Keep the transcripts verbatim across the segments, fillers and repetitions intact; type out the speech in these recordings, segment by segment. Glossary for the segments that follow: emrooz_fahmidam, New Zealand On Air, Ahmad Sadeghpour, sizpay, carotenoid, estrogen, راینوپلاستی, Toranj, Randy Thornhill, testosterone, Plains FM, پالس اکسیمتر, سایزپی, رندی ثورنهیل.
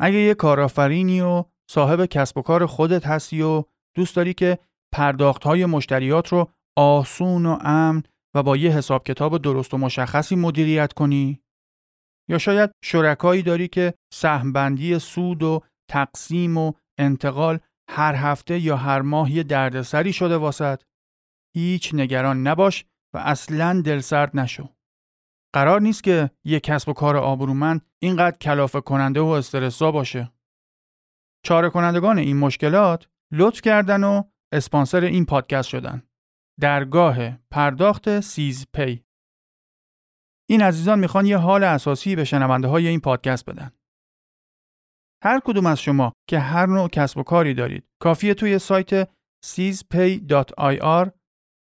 اگه یه کارآفرینی و صاحب کسب و کار خودت هستی و دوست داری که پرداخت‌های مشتریات رو آسون و امن و با یه حساب کتاب درست و مشخصی مدیریت کنی، یا شاید شرکایی داری که سهم‌بندی سود و تقسیم و انتقال هر هفته یا هر ماه یه دردسری شده واسط، هیچ نگران نباش و اصلاً دلسرد نشو. قرار نیست که یک کسب و کار آبرومند اینقدر کلافه کننده و استرسا باشه. چاره کنندگان این مشکلات لطف کردن و اسپانسر این پادکست شدن. درگاه پرداخت سیزپی. این عزیزان میخوان یه حال اساسی به شنونده های این پادکست بدن. هر کدوم از شما که هر نوع کسب و کاری دارید، کافیه توی سایت سایزپی دات آی آر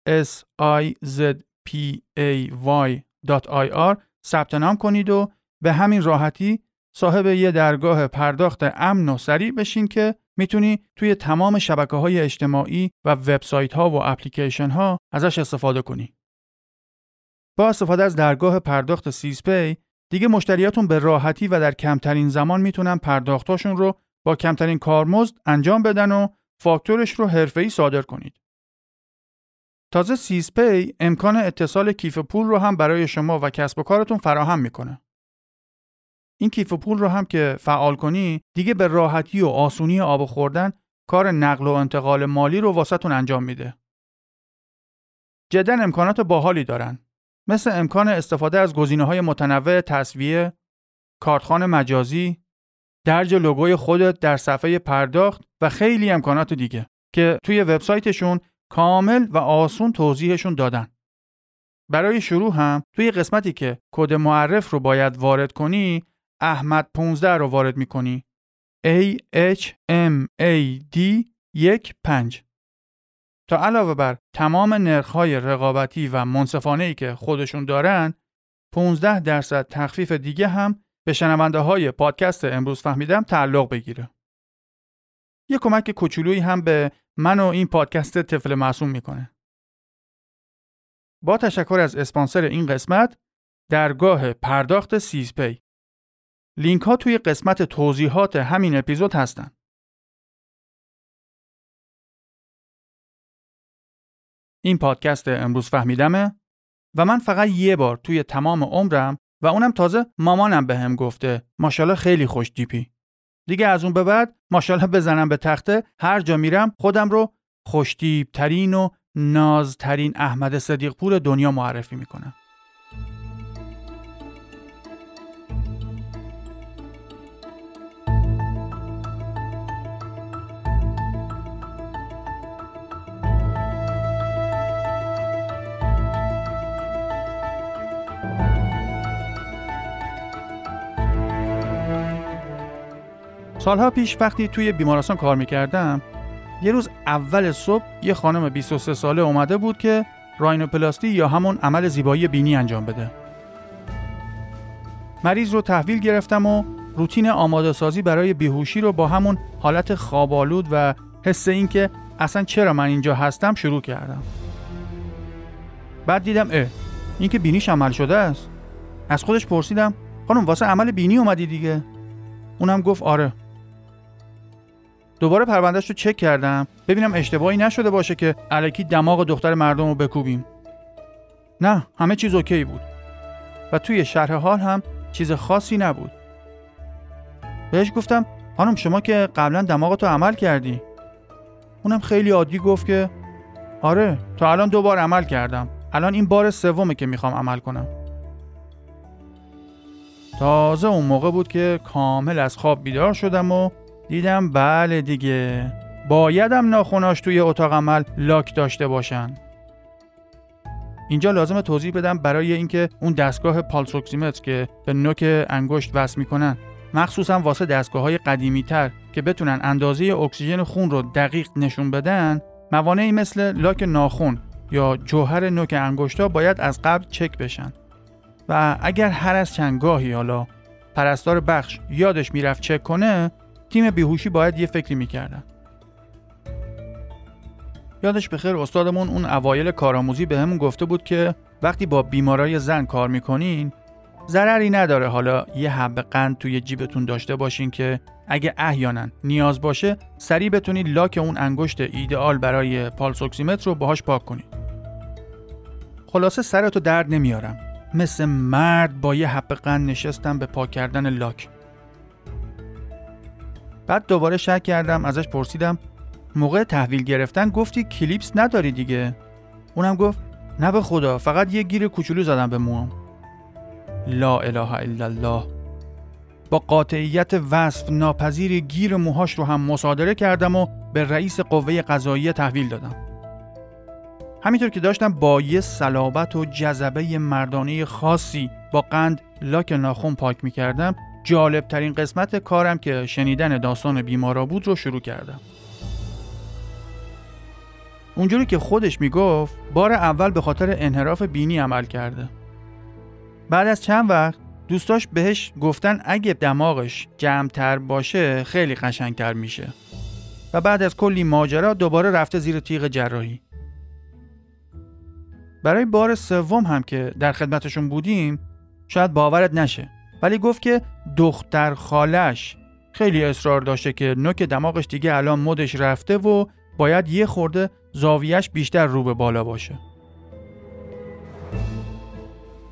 اس آی زد پی ای وای دات آی آر ثبت نام کنید و به همین راحتی صاحب یه درگاه پرداخت امن و سریع بشین که میتونی توی تمام شبکه‌های اجتماعی و وبسایت‌ها و اپلیکیشن‌ها ازش استفاده کنی. با استفاده از درگاه پرداخت سیزپی دیگه مشتریاتون به راحتی و در کمترین زمان میتونن پرداختاشون رو با کمترین کارمزد انجام بدن و فاکتورش رو حرفه‌ای صادر کنید. تازه سیزپی امکان اتصال کیف پول رو هم برای شما و کسب و کارتون فراهم میکنه. این کیف پول رو هم که فعال کنی دیگه به راحتی و آسونی آب خوردن کار نقل و انتقال مالی رو واسهتون انجام میده. جدا امکانات باحالی دارن، مثل امکان استفاده از گزینه‌های متنوع تسویه، کارتخوان مجازی، درج لوگوی خودت در صفحه پرداخت و خیلی امکانات دیگه که توی وبسایتشون کامل و آسون توضیحشون دادن. برای شروع هم توی قسمتی که کد معرف رو باید وارد کنی، احمد پانزده رو وارد می‌کنی. A H M A D یک پنج. تا علاوه بر تمام نرخ‌های رقابتی و منصفانه‌ای که خودشون دارن، پانزده درصد تخفیف دیگه هم به شنونده‌های پادکست امروز فهمیدم تعلق بگیره. یه کمک کوچولویی هم به من و این پادکست طفل معصوم می‌کنه. با تشکر از اسپانسر این قسمت، درگاه پرداخت سیزپی. لینک ها توی قسمت توضیحات همین اپیزود هستن. این پادکست امروز فهمیدمه و من فقط یه بار توی تمام عمرم و اونم تازه مامانم به هم گفته ماشاءالله خیلی خوش دیپی. دیگه از اون به بعد ماشاءالله بزنم به تخته، هر جا میرم خودم رو خوش دیپ ترین و نازترین احمد صدیقپور دنیا معرفی میکنم. سالها پیش وقتی توی بیمارستان کار میکردم، یه روز اول صبح یه خانم بیست و سه ساله اومده بود که راینوپلاستی یا همون عمل زیبایی بینی انجام بده. مریض رو تحویل گرفتم و روتین آماده سازی برای بیهوشی رو با همون حالت خوابالود و حس این که اصلا چرا من اینجا هستم شروع کردم. بعد دیدم اه این که بینیش عمل شده است. از خودش پرسیدم خانم واسه عمل بینی اومدی دیگه؟ اونم گفت آره. دوباره پروندهش رو چک کردم ببینم اشتباهی نشده باشه که الکی دماغ دختر مردم رو بکوبیم. نه، همه چیز اوکی بود و توی شرح حال هم چیز خاصی نبود. بهش گفتم خانم شما که قبلا دماغتو عمل کردی؟ اونم خیلی عادی گفت که آره تا الان دو بار عمل کردم، الان این بار سومه که میخوام عمل کنم. تازه اون موقع بود که کامل از خواب بیدار شدم و دیدم بله دیگه بایدم ناخناش توی اتاق عمل لاک داشته باشن. اینجا لازمه توضیح بدم برای اینکه اون دستگاه پالس اکسیمتر که به نوک انگشت وصل میکنن، مخصوصا واسه دستگاه‌های قدیمی تر که بتونن اندازه اکسیژن خون رو دقیق نشون بدن، موانعی مثل لاک ناخن یا جوهر نوک انگشتا باید از قبل چک بشن و اگر هر از چند گاهی حالا پرستار بخش یادش میرفت چک کنه، تیم بیهوشی باید یه فکری میکردن. یادش بخیر استادمون اون اوایل کارآموزی به همون گفته بود که وقتی با بیمارای زن کار میکنین، ضرری نداره حالا یه حب قند توی جیبتون داشته باشین که اگه احیانا نیاز باشه سریع بتونید لاک اون انگشت ایدئال برای پالس اکسیمتر رو باهاش پاک کنید. خلاصه سرتو درد نمیارم. مثل مرد با یه حب قند نشستم به پاک کردن لاک. بعد دوباره شک کردم، ازش پرسیدم موقع تحویل گرفتن گفتی کلیپس نداری دیگه؟ اونم گفت نه به خدا، فقط یه گیر کوچولو زدم به موام. لا اله الا الله. با قاطعیت وصف ناپذیر گیر موهاش رو هم مصادره کردم و به رئیس قوه قضاییه تحویل دادم. همینطور که داشتم با یه صلابت و جذبه مردانه خاصی با قند لاک ناخن پاک می کردم، جالب ترین قسمت کارم که شنیدن داستان بیمارا بود رو شروع کردم. اونجوری که خودش میگفت بار اول به خاطر انحراف بینی عمل کرده. بعد از چند وقت دوستاش بهش گفتن اگه دماغش جمع‌تر باشه خیلی قشنگتر میشه و بعد از کلی ماجرا دوباره رفته زیر تیغ جراحی. برای بار سوم هم که در خدمتشون بودیم، شاید باورت نشه ولی گفت که دختر خالش خیلی اصرار داشته که نوک دماغش دیگه الان مدش رفته و باید یه خورده زاویهش بیشتر رو به بالا باشه.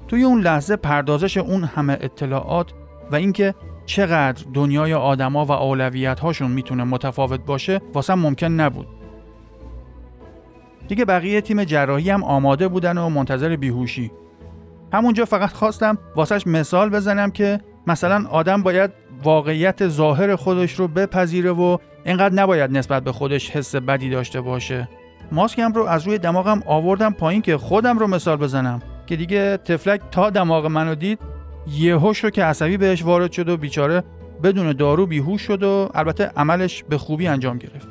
توی اون لحظه پردازش اون همه اطلاعات و اینکه چقدر دنیای آدما و اولویت‌هاشون میتونه متفاوت باشه واسم ممکن نبود. دیگه بقیه تیم جراحی هم آماده بودن و منتظر بیهوشی. همونجا فقط خواستم واسش مثال بزنم که مثلا آدم باید واقعیت ظاهر خودش رو بپذیره و اینقدر نباید نسبت به خودش حس بدی داشته باشه. ماسکم رو از روی دماغم آوردم پایین که خودم رو مثال بزنم که دیگه تفلک تا دماغ منو دید یهو شو که عصبی بهش وارد شد و بیچاره بدون دارو بیهوش شد و البته عملش به خوبی انجام گرفت.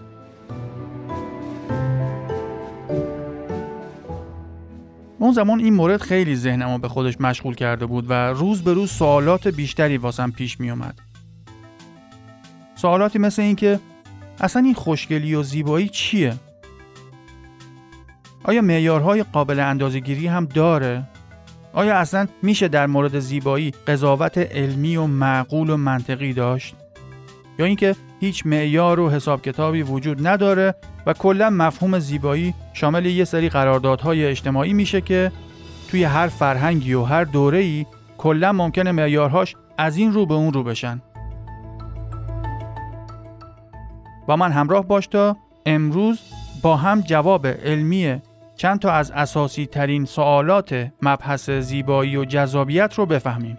اون زمان این مورد خیلی ذهنمو به خودش مشغول کرده بود و روز به روز سوالات بیشتری واسم پیش می اومد. سوالاتی مثل این که اصلا این خوشگلی و زیبایی چیه؟ آیا معیارهای قابل اندازه‌گیری هم داره؟ آیا اصلا میشه در مورد زیبایی قضاوت علمی و معقول و منطقی داشت؟ یا اینکه هیچ معیار و حساب کتابی وجود نداره و کلا مفهوم زیبایی شامل یه سری قراردادهای اجتماعی میشه که توی هر فرهنگی و هر دوره‌ای کلا ممکنه معیارهاش از این رو به اون رو بشن. با من همراه باش تا امروز با هم جواب علمی چند تا از اساسی ترین سوالات مبحث زیبایی و جذابیت رو بفهمیم.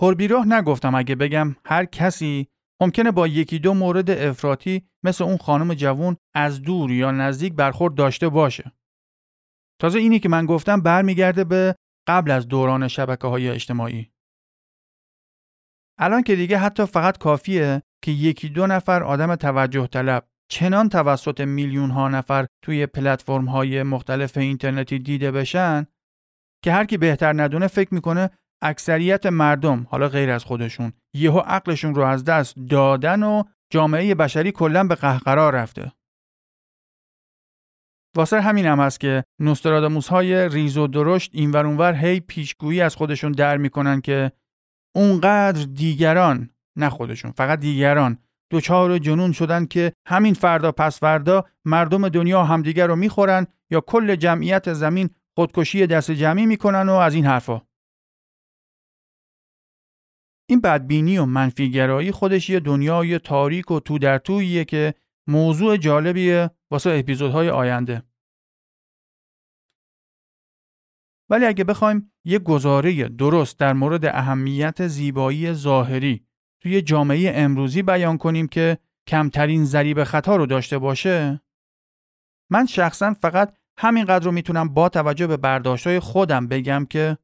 پربیراه نگفتم اگه بگم هر کسی ممکنه با یکی دو مورد افراطی مثل اون خانم جوان از دور یا نزدیک برخورد داشته باشه. تازه اینی که من گفتم برمیگرده به قبل از دوران شبکه‌های اجتماعی. الان که دیگه حتی فقط کافیه که یکی دو نفر آدم توجه طلب چنان توسط میلیون‌ها نفر توی پلتفرم‌های مختلف اینترنتی دیده بشن که هر کی بهتر ندونه فکر می‌کنه اکثریت مردم، حالا غیر از خودشون، یهو عقلشون رو از دست دادن و جامعه بشری کلا به قهقرا رفته. واسه همین هم هست که نوستراداموس‌های ریز و درشت اینور اونور هی پیشگویی از خودشون در میکنن که اونقدر دیگران، نه خودشون، فقط دیگران دوچار جنون شدن که همین فردا پس فردا مردم دنیا همدیگر رو میخورن یا کل جمعیت زمین خودکشی دست جمعی میکنن و از این حرفا. این بدبینی و منفیگرایی خودش یه دنیای تاریک و تو در توییه که موضوع جالبیه واسه اپیزودهای آینده. ولی اگه بخوایم یه گزاره درست در مورد اهمیت زیبایی ظاهری توی جامعه امروزی بیان کنیم که کمترین ضریب خطا رو داشته باشه، من شخصا فقط همینقدر رو میتونم با توجه به برداشت‌های خودم بگم که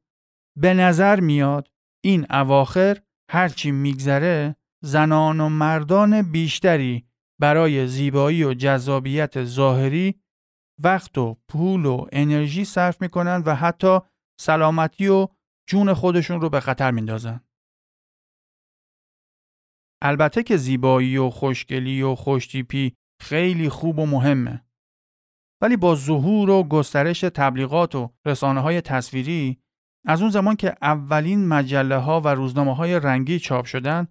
به نظر میاد این اواخر هرچی میگذره زنان و مردان بیشتری برای زیبایی و جذابیت ظاهری وقت و پول و انرژی صرف میکنن و حتی سلامتی و جون خودشون رو به خطر میندازن. البته که زیبایی و خوشگلی و خوشتیپی خیلی خوب و مهمه، ولی با ظهور و گسترش تبلیغات و رسانه‌های تصویری از اون زمان که اولین مجله‌ها و روزنامه‌های رنگی چاپ شدن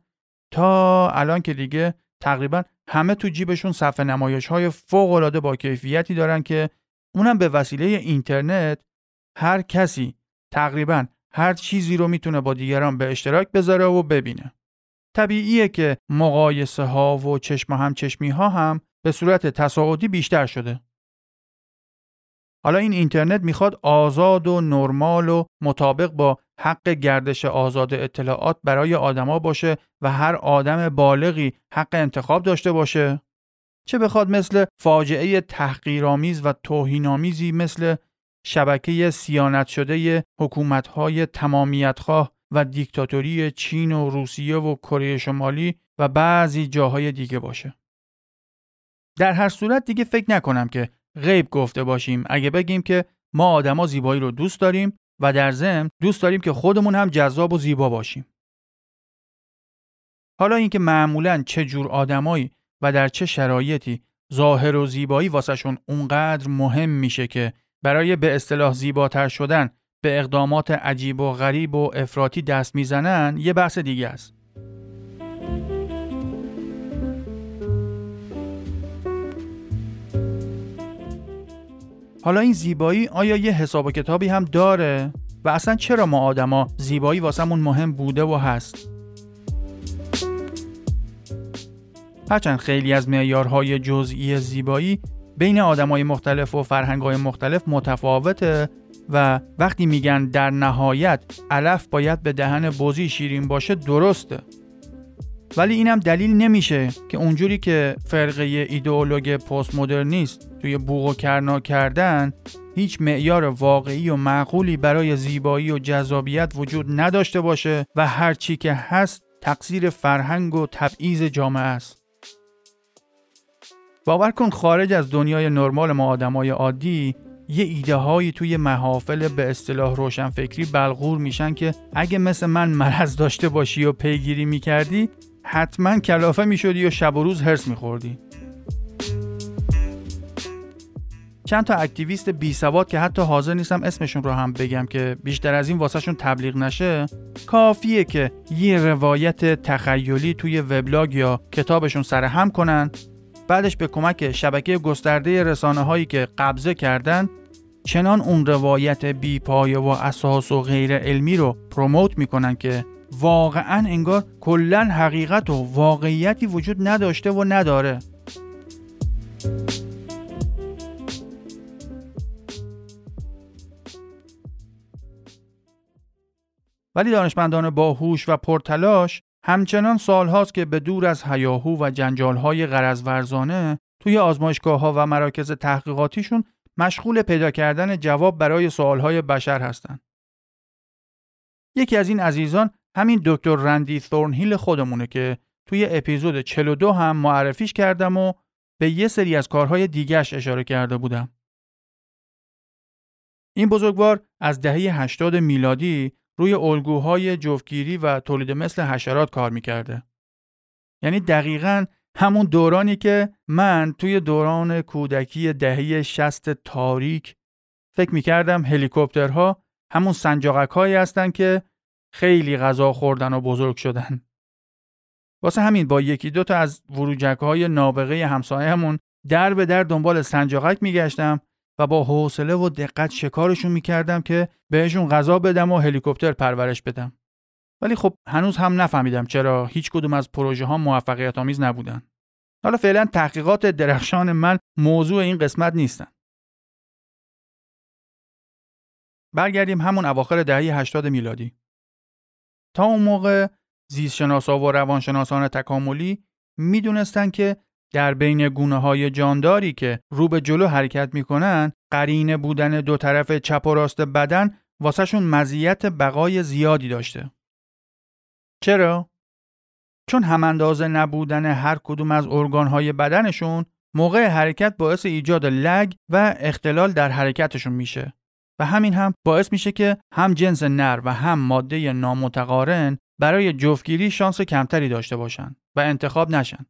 تا الان که دیگه تقریبا همه تو جیبشون صفحه نمایش‌های فوق‌العاده با کیفیتی دارن که اونم به وسیله اینترنت هر کسی تقریبا هر چیزی رو میتونه با دیگران به اشتراک بذاره و ببینه. طبیعیه که مقایسه ها و چشم هم چشمی ها هم به صورت تصاعدی بیشتر شده. حالا این اینترنت میخواد آزاد و نرمال و مطابق با حق گردش آزاد اطلاعات برای آدما باشه و هر آدم بالغی حق انتخاب داشته باشه، چه بخواد مثل فاجعه تحقیرآمیز و توهین‌آمیزی مثل شبکه سیانت شده حکومت‌های تمامیت‌خواه و دیکتاتوری چین و روسیه و کره شمالی و بعضی جاهای دیگه باشه. در هر صورت دیگه فکر نکنم که غیب گفته باشیم اگه بگیم که ما آدما زیبایی رو دوست داریم و در ضمن دوست داریم که خودمون هم جذاب و زیبا باشیم. حالا اینکه معمولاً چه جور آدمایی و در چه شرایطی ظاهر و زیبایی واسهشون اونقدر مهم میشه که برای به اصطلاح زیباتر شدن به اقدامات عجیب و غریب و افراطی دست میزنن یه بحث دیگه است. حالا این زیبایی آیا یه حساب و کتابی هم داره؟ و اصلا چرا ما آدما زیبایی واسمون مهم بوده و هست؟ هرچند خیلی از معیارهای جزئی زیبایی بین آدمای مختلف و فرهنگ‌های مختلف متفاوته و وقتی میگن در نهایت علف باید به دهن بزی شیرین باشه درسته، ولی اینم دلیل نمیشه که اونجوری که فرقه ایدئولوگ پست مدرنیست توی بوق و کرنا کردن هیچ معیار واقعی و معقولی برای زیبایی و جذابیت وجود نداشته باشه و هر چی که هست تقصیر فرهنگ و تبعیض جامعه است. باور کن خارج از دنیای نرمال ما آدمای عادی یه ایده هایی توی محافل به اصطلاح روشنفکری بلغور میشن که اگه مثل من مرض داشته باشی و پیگیری میکردی حتما کلافه میشدی و شب و روز هرس میخوردی. چند تا اکتیویست بی سواد که حتی حاضر نیستم اسمشون رو هم بگم که بیشتر از این واسهشون تبلیغ نشه، کافیه که یه روایت تخیلی توی وبلاگ یا کتابشون سرهم کنن، بعدش به کمک شبکه گسترده رسانه‌هایی که قبضه کردن چنان اون روایت بی پایه و اساس و غیر علمی رو پروموت میکنن که واقعاً انگار کلاً حقیقت و واقعیتی وجود نداشته و نداره. ولی دانشمندان باهوش و پرتلاش همچنان سال‌هاست که به دور از هیاهو و جنجال‌های غرض‌ورزانه توی آزمایشگاه‌ها و مراکز تحقیقاتیشون مشغول پیدا کردن جواب برای سوال‌های بشر هستند. یکی از این عزیزان همین دکتر رندی ثورنهیل خودمونه که توی اپیزود چهل و دو هم معرفیش کردم و به یه سری از کارهای دیگه‌اش اشاره کرده بودم. این بزرگوار از دهه هشتاد میلادی روی الگوهای جفتگیری و تولید مثل حشرات کار میکرده. یعنی دقیقاً همون دورانی که من توی دوران کودکی دهه شصت تاریک فکر میکردم هلیکوپترها همون سنجاقک هایی هستن که خیلی غذا خوردن و بزرگ شدن. واسه همین با یکی دوتا از وروجک های نابغه همسایه‌مون در به در دنبال سنجاقک میگشتم و با حوصله و دقت شکارشون میکردم که بهشون غذا بدم و هلیکوپتر پرورش بدم. ولی خب هنوز هم نفهمیدم چرا هیچ کدوم از پروژه ها موفقیت آمیز نبودن. حالا فعلا تحقیقات درخشان من موضوع این قسمت نیستن. برگردیم همون اواخر دهه هشتاد میلادی. تا اون موقع زیستشناسا و روانشناسان تکاملی میدونستن که در بین گونه‌های جانداری که رو به جلو حرکت میکنن، قرینه بودن دو طرف چپ و راست بدن واسهشون مزیت بقای زیادی داشته. چرا؟ چون هم اندازه نبودن هر کدوم از ارگان‌های بدنشون موقع حرکت باعث ایجاد لگ و اختلال در حرکتشون میشه و همین هم باعث میشه که هم جنس نر و هم ماده نامتقارن برای جفتگیری شانس کمتری داشته باشن و انتخاب نشن.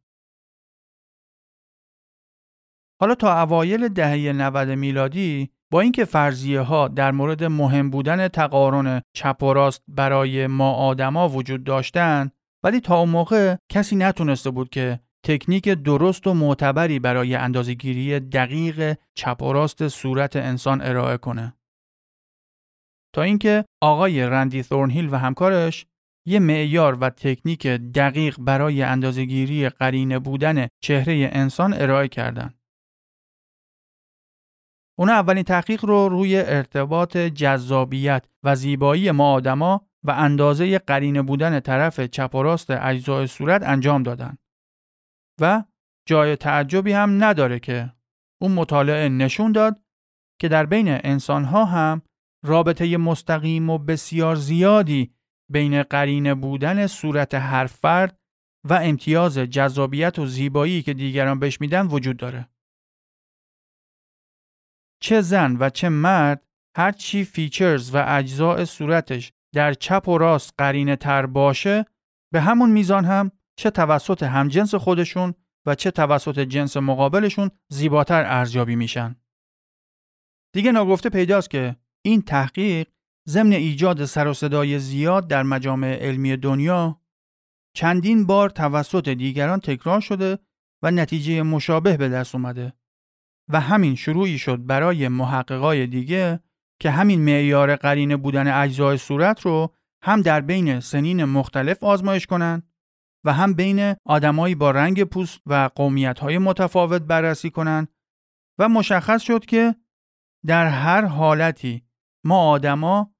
حالا تا اوایل دهه نود میلادی، با اینکه فرضیه ها در مورد مهم بودن تقارن چپ و راست برای ما آدما وجود داشتن، ولی تا اون موقع کسی نتونسته بود که تکنیک درست و معتبری برای اندازه‌گیری دقیق چپ و راست صورت انسان ارائه کنه. تا اینکه آقای رندی ثورنهیل و همکارش یه معیار و تکنیک دقیق برای اندازه‌گیری قرینه بودن چهره انسان ارائه کردن. اونا اولین تحقیق رو روی ارتباط جذابیت و زیبایی ما آدما و اندازه قرینه بودن طرف چپ و راست اجزای صورت انجام دادن. و جای تعجبی هم نداره که اون مطالعه نشون داد که در بین انسان‌ها هم رابطه مستقیم و بسیار زیادی بین قرینه بودن صورت هر فرد و امتیاز جذابیت و زیبایی که دیگران بهش میدن وجود داره. چه زن و چه مرد، هر چی فیچرز و اجزاء صورتش در چپ و راست قرینه تر باشه، به همون میزان هم چه توسط همجنس خودشون و چه توسط جنس مقابلشون زیباتر ارزیابی میشن. دیگه ناگفته پیداست که این تحقیق ضمن ایجاد سر و صدای زیاد در مجامع علمی دنیا چندین بار توسط دیگران تکرار شده و نتیجه مشابه به دست اومده و همین شروعی شد برای محققای دیگه که همین معیار قرینه بودن اجزای صورت رو هم در بین سنین مختلف آزمایش کنن و هم بین آدمایی با رنگ پوست و قومیت‌های متفاوت بررسی کنن و مشخص شد که در هر حالتی ما آدما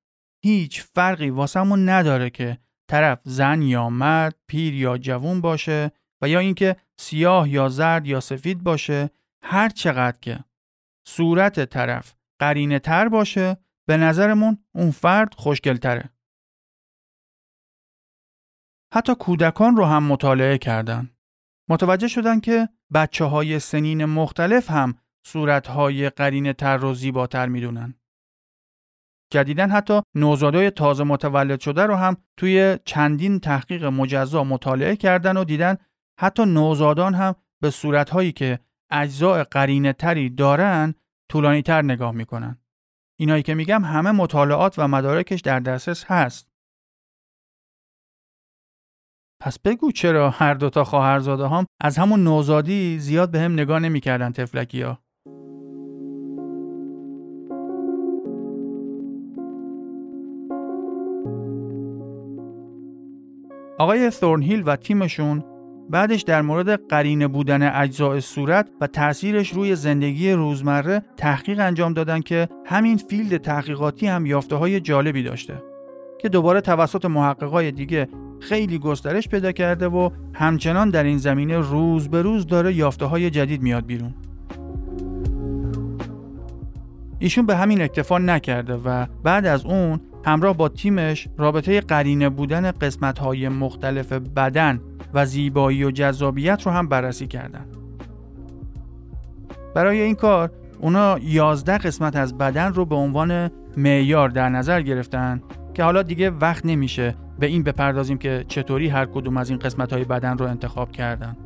هیچ فرقی واسمون نداره که طرف زن یا مرد، پیر یا جوان باشه و یا اینکه سیاه یا زرد یا سفید باشه. هر چقدر که صورت طرف قرینه تر باشه، به نظرمون اون فرد خوشگل تره. حتی کودکان رو هم مطالعه کردن. متوجه شدن که بچه های سنین مختلف هم صورت های قرینه تر رو زیباتر می دونن. جدیدن حتی نوزادای تازه متولد شده رو هم توی چندین تحقیق مجزا مطالعه کردن و دیدن حتی نوزادان هم به صورت هایی که اجزاء قرینه تری دارن طولانی تر نگاه میکنن. اینایی که میگم همه مطالعات و مدارکش در دسترس هست. پس بگو چرا هر دوتا خواهرزاده هم از همون نوزادی زیاد به هم نگاه نمیکردن تفلکی ها؟ آقای ثورنهیل و تیمشون بعدش در مورد قرینه بودن اجزاء صورت و تأثیرش روی زندگی روزمره تحقیق انجام دادن که همین فیلد تحقیقاتی هم یافته‌های جالبی داشته که دوباره توسط محققای دیگه خیلی گسترش پیدا کرده و همچنان در این زمینه روز به روز داره یافته‌های جدید میاد بیرون. ایشون به همین اکتفا نکرده و بعد از اون همراه با تیمش رابطه قرینه بودن قسمت‌های مختلف بدن و زیبایی و جذابیت رو هم بررسی کردن. برای این کار اونا یازده قسمت از بدن رو به عنوان معیار در نظر گرفتن که حالا دیگه وقت نمیشه به این بپردازیم که چطوری هر کدوم از این قسمت‌های بدن رو انتخاب کردن.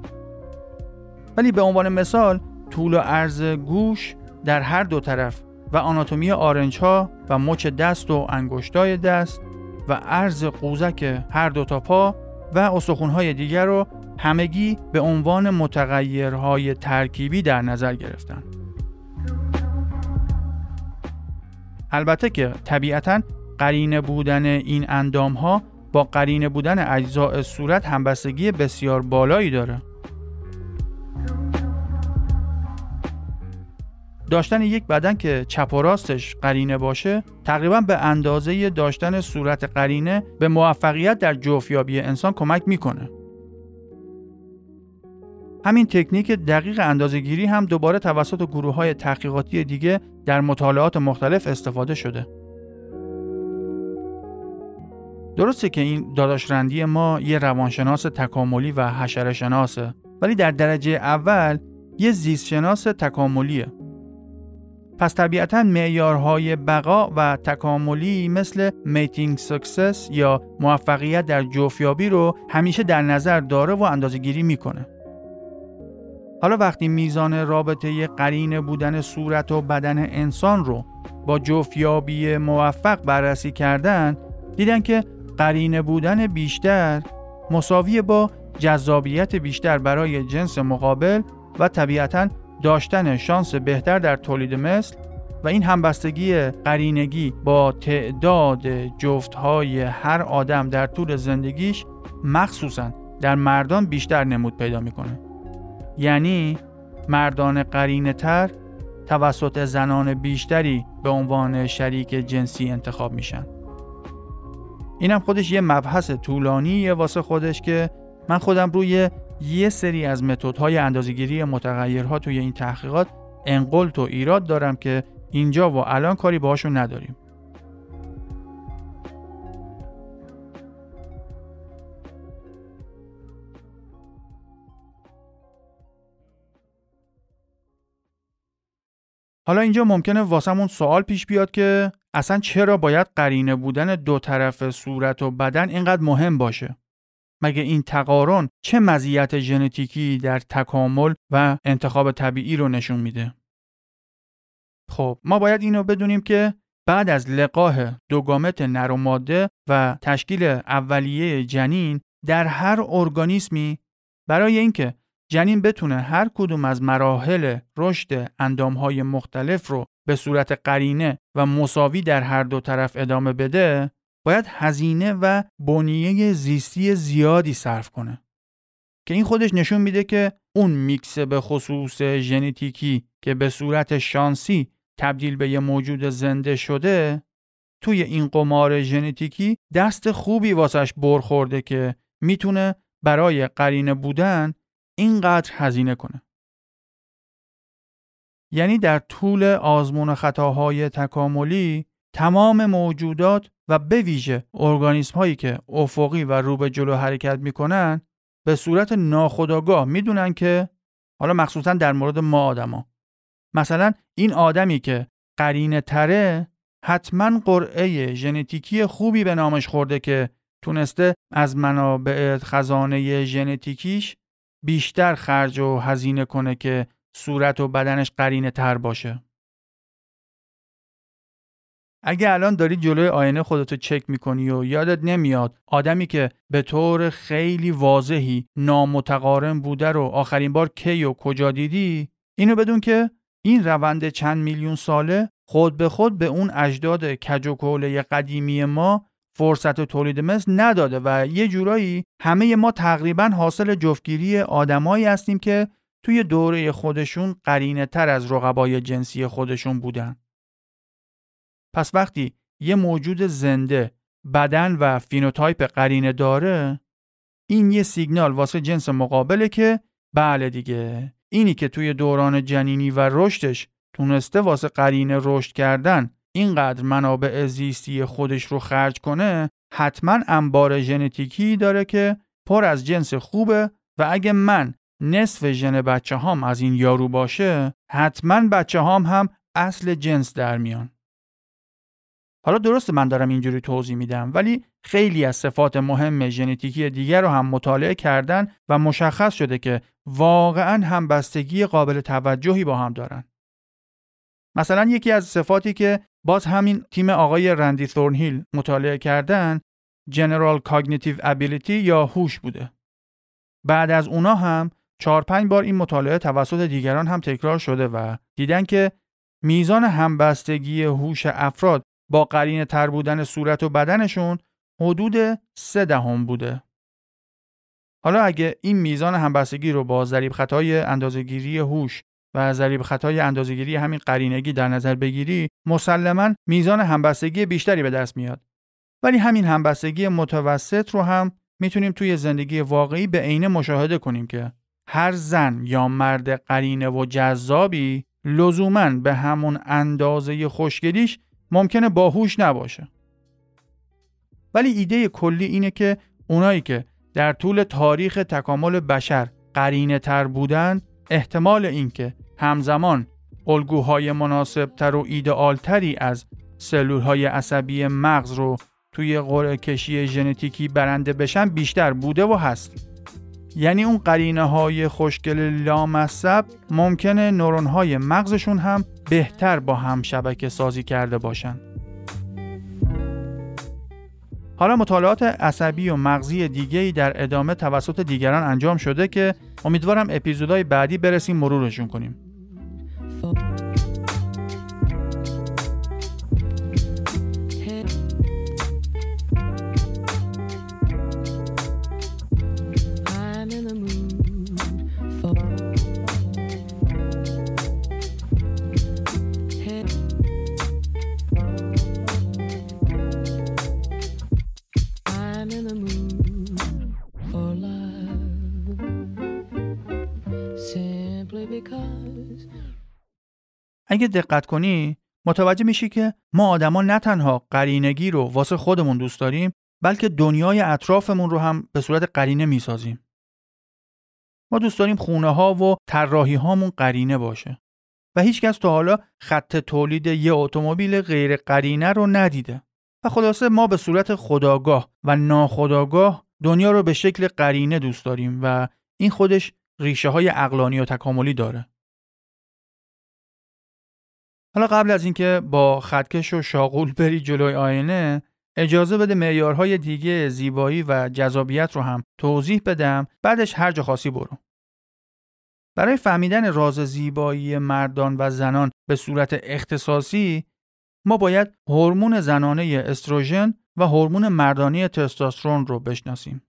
ولی به عنوان مثال طول و عرض گوش در هر دو طرف و آناتومی آرنج‌ها و مچ دست و انگشتای دست و عرض قوزک هر دو تا پا و استخوان‌های دیگر رو همگی به عنوان متغیرهای ترکیبی در نظر گرفتن. البته که طبیعتاً قرینه بودن این اندام‌ها با قرینه بودن اجزاء صورت همبستگی بسیار بالایی داره. داشتن یک بدن که چپ و راستش قرینه باشه تقریبا به اندازه داشتن صورت قرینه به موفقیت در جفت‌یابی انسان کمک میکنه. همین تکنیک دقیق اندازه‌گیری هم دوباره توسط گروه‌های تحقیقاتی دیگه در مطالعات مختلف استفاده شده. درسته که این داداش رندی ما یه روانشناس تکاملی و حشره شناسه، ولی در درجه اول یه زیستشناس تکاملیه. پس طبیعتاً معیارهای بقا و تکاملی مثل میتینگ سکسس یا موفقیت در جفت‌یابی رو همیشه در نظر داره و اندازه‌گیری میکنه. حالا وقتی میزان رابطه قرینه بودن صورت و بدن انسان رو با جفت‌یابی موفق بررسی کردن، دیدن که قرینه بودن بیشتر مساوی با جذابیت بیشتر برای جنس مقابل و طبیعتاً داشتن شانس بهتر در تولید مثل و این همبستگی قرینگی با تعداد جفت‌های هر آدم در طول زندگیش مخصوصاً در مردان بیشتر نمود پیدا می‌کنه. یعنی مردان قرینه تر توسط زنان بیشتری به عنوان شریک جنسی انتخاب میشن. اینم خودش یه مبحث طولانیه واسه خودش که من خودم روی یه سری از متدهای اندازه‌گیری متغیرها توی این تحقیقات انقلت و ایراد دارم که اینجا و الان کاری باهاشون نداریم. حالا اینجا ممکنه واسمون سوال پیش بیاد که اصلا چرا باید قرینه بودن دو طرف صورت و بدن اینقدر مهم باشه؟ مگه این تقارن چه مزیت ژنتیکی در تکامل و انتخاب طبیعی رو نشون میده؟ خب ما باید اینو بدونیم که بعد از لقاح دو گامت نر و ماده و تشکیل اولیه جنین در هر ارگانیسمی برای اینکه جنین بتونه هر کدوم از مراحل رشد اندامهای مختلف رو به صورت قرینه و مساوی در هر دو طرف ادامه بده، باید هزینه و بنیه زیستی زیادی صرف کنه که این خودش نشون میده که اون میکس به خصوص ژنتیکی که به صورت شانسی تبدیل به یه موجود زنده شده توی این قمار ژنتیکی دست خوبی واسش برخورده که میتونه برای قرینه بودن اینقدر هزینه کنه. یعنی در طول آزمون خطاهای تکاملی تمام موجودات و به ویژه ارگانیسم هایی که افقی و رو به جلو حرکت میکنن به صورت ناخودآگاه میدونن که حالا مخصوصا در مورد ما آدما مثلا این آدمی که قرینه تره حتما قرعه ژنتیکی خوبی به نامش خورده که تونسته از منابع خزانه ژنتیکیش بیشتر خرج و هزینه کنه که صورت و بدنش قرینه تر باشه. اگه الان داری جلوی آینه خودتو چک میکنی و یادت نمیاد آدمی که به طور خیلی واضحی نامتقارن بوده رو آخرین بار کی و کجا دیدی، اینو بدون که این روند چند میلیون ساله خود به خود به اون اجداد کج و کوله قدیمی ما فرصت تولید مثل نداده و یه جورایی همه ما تقریبا حاصل جفتگیری آدمایی هستیم که توی دوره خودشون قرینه تر از رقبای جنسی خودشون بودن. پس وقتی یه موجود زنده بدن و فینوتایپ قرینه داره، این یه سیگنال واسه جنس مقابله که بله دیگه اینی که توی دوران جنینی و رشدش تونسته واسه قرینه رشد کردن اینقدر منابع زیستی خودش رو خرج کنه حتما انبار ژنتیکی داره که پر از جنس خوبه و اگه من نصف ژن بچه هام از این یارو باشه حتما بچه هام هم اصل جنس در میان. حالا درسته من دارم اینجوری توضیح میدم ولی خیلی از صفات مهم ژنتیکی دیگر رو هم مطالعه کردن و مشخص شده که واقعا همبستگی قابل توجهی با هم دارن. مثلا یکی از صفاتی که باز همین تیم آقای رندی ثورنهیل مطالعه کردن جنرال کاگنیتیو ابیلیتی یا هوش بوده. بعد از اونا هم چهار پنج بار این مطالعه توسط دیگران هم تکرار شده و دیدن که میزان همبستگی هوش افراد با قرینه تر بودن صورت و بدنشون حدود سه دهم بوده. حالا اگه این میزان همبستگی رو با ضریب خطای اندازه‌گیری هوش و ضریب خطای اندازه‌گیری همین قرینگی در نظر بگیری، مسلماً میزان همبستگی بیشتری به دست میاد. ولی همین همبستگی متوسط رو هم میتونیم توی زندگی واقعی به عینه مشاهده کنیم که هر زن یا مرد قرینه و جذابی لزوماً به همون اندازه خوشگلیش ممکنه باهوش نباشه. ولی ایده کلی اینه که اونایی که در طول تاریخ تکامل بشر قرینه تر بودن، احتمال این که همزمان الگوهای مناسبتر و ایدئالتری از سلولهای عصبی مغز رو توی قرعه کشی ژنتیکی برنده بشن بیشتر بوده و هست. یعنی اون قرینه های خوشگل لامصب ممکنه نورون های مغزشون هم بهتر با هم شبکه سازی کرده باشن. حالا مطالعات عصبی و مغزی دیگه‌ای در ادامه توسط دیگران انجام شده که امیدوارم اپیزودهای بعدی برسیم مرورشون کنیم. اگه دقت کنی متوجه میشی که ما آدما نه تنها قرینگی رو واسه خودمون دوست داریم، بلکه دنیای اطرافمون رو هم به صورت قرینه میسازیم. ما دوست داریم خونه ها و طراحی هامون قرینه باشه و هیچکس تا حالا خط تولید یه اتومبیل غیر قرینه رو ندیده. و خلاصه ما به صورت خودآگاه و ناخودآگاه دنیا رو به شکل قرینه دوست داریم و این خودش ریشه های عقلانی و تکاملی داره. حالا قبل از اینکه با خطکش و شاغول بری جلوی آینه، اجازه بده معیارهای دیگه زیبایی و جذابیت رو هم توضیح بدم، بعدش هر جا خاصی برو. برای فهمیدن راز زیبایی مردان و زنان به صورت اختصاصی، ما باید هورمون زنانه استروژن و هورمون مردانه تستوسترون رو بشناسیم.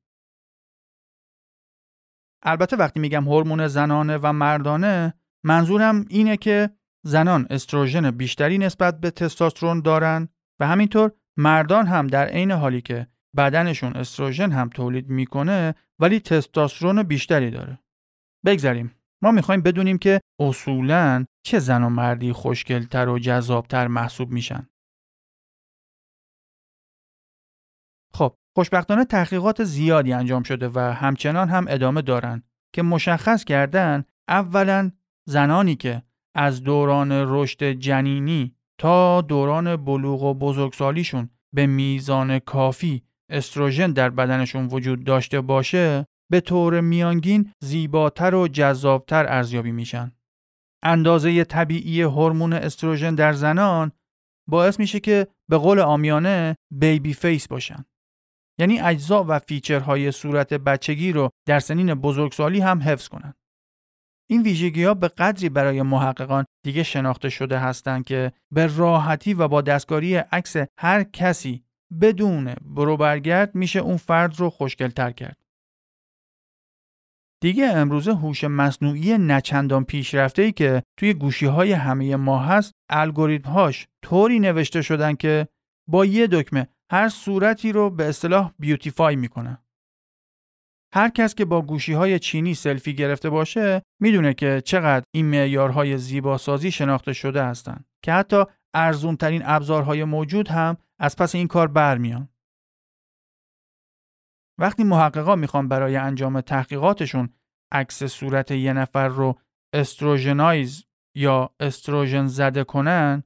البته وقتی میگم هورمون زنانه و مردانه، منظورم اینه که زنان استروژن بیشتری نسبت به تستوسترون دارن و همینطور مردان هم در عین حالی که بدنشون استروژن هم تولید میکنه ولی تستوسترون بیشتری داره. بگذاریم. ما میخوایم بدونیم که اصولاً چه زن و مردی خوشگل‌تر و جذاب‌تر محسوب میشن. خب، خوشبختانه تحقیقات زیادی انجام شده و همچنان هم ادامه دارن که مشخص کردن اولاً زنانی که از دوران رشد جنینی تا دوران بلوغ و بزرگسالیشون به میزان کافی استروژن در بدنشون وجود داشته باشه، به طور میانگین زیباتر و جذابتر ارزیابی میشن. اندازه طبیعی هورمون استروژن در زنان باعث میشه که به قول عامیانه بیبی فیس باشن. یعنی اجزا و فیچرهای صورت بچگی رو در سنین بزرگسالی هم حفظ کنن. این ویژگی‌ها به قدری برای محققان دیگه شناخته شده هستند که به راحتی و با دستکاری عکس هر کسی بدون برو برگرد میشه اون فرد رو خوشگل‌تر کرد. دیگه امروزه هوش مصنوعی نچندان پیشرفته‌ای که توی گوشی‌های همه ما هست، الگوریتم‌هاش طوری نوشته شدن که با یه دکمه هر صورتی رو به اصطلاح بیوتیفای میکنه. هر کس که با گوشی‌های چینی سلفی گرفته باشه میدونه که چقدر این معیارهای زیباسازی شناخته شده هستن که حتی ارزون‌ترین ابزارهای موجود هم از پس این کار برمیان. وقتی محققا میخوان برای انجام تحقیقاتشون عکس صورت یه نفر رو استروژنایز یا استروژن زده کنن،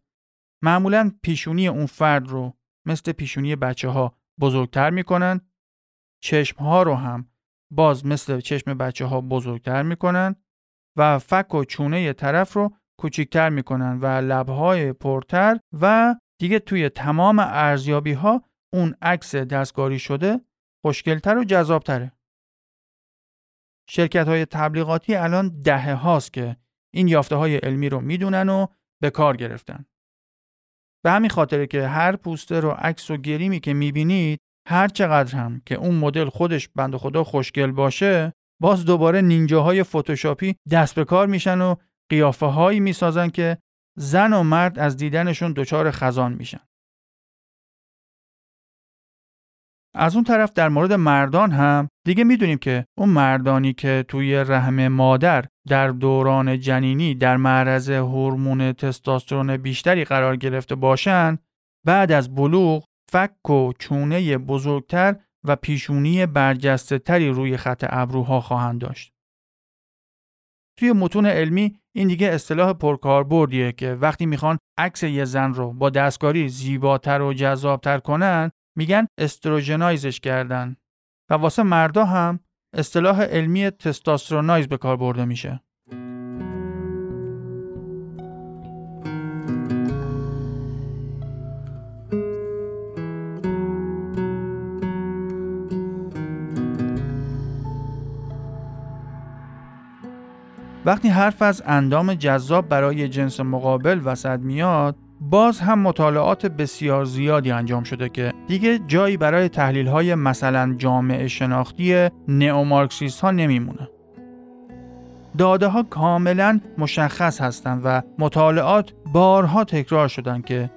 معمولاً پیشونی اون فرد رو مثل پیشونی بچه‌ها بزرگتر میکنن، چشم‌ها رو هم باز مثل چشم بچه ها بزرگتر میکنن و فک و چونه طرف رو کوچیکتر میکنن و لبهای پرتر و دیگه توی تمام ارزیابی ها اون عکس دستکاری شده خوشگلتر و جذابتره. شرکت های تبلیغاتی الان دهه هاست که این یافته های علمی رو میدونن و به کار گرفتن. به همین خاطره که هر پوستر و عکس و گریمی که میبینید، هر چقدر هم که اون مدل خودش بنده خدا خوشگل باشه، باز دوباره نینجاهای فتوشاپی دست به کار میشن و قیافه هایی می سازن که زن و مرد از دیدنشون دچار خزان میشن. از اون طرف در مورد مردان هم دیگه میدونیم که اون مردانی که توی رحم مادر در دوران جنینی در معرض هورمون تستوسترون بیشتری قرار گرفته باشن، بعد از بلوغ فک و چونه بزرگتر و پیشونی برجسته تری روی خط ابروها خواهند داشت. توی متون علمی این دیگه اصطلاح پرکاربردیه که وقتی میخوان عکس یه زن رو با دستکاری زیباتر و جذابتر کنن میگن استروژنایزش کردن و واسه مردا هم اصطلاح علمی تستوسترونایز به کار برده میشه. وقتی حرف از اندام جذاب برای جنس مقابل وسط میاد، باز هم مطالعات بسیار زیادی انجام شده که دیگه جایی برای تحلیل‌های مثلا جامعه شناختی نئومارکسیست ها نمیمونه. داده ها کاملا مشخص هستن و مطالعات بارها تکرار شدن که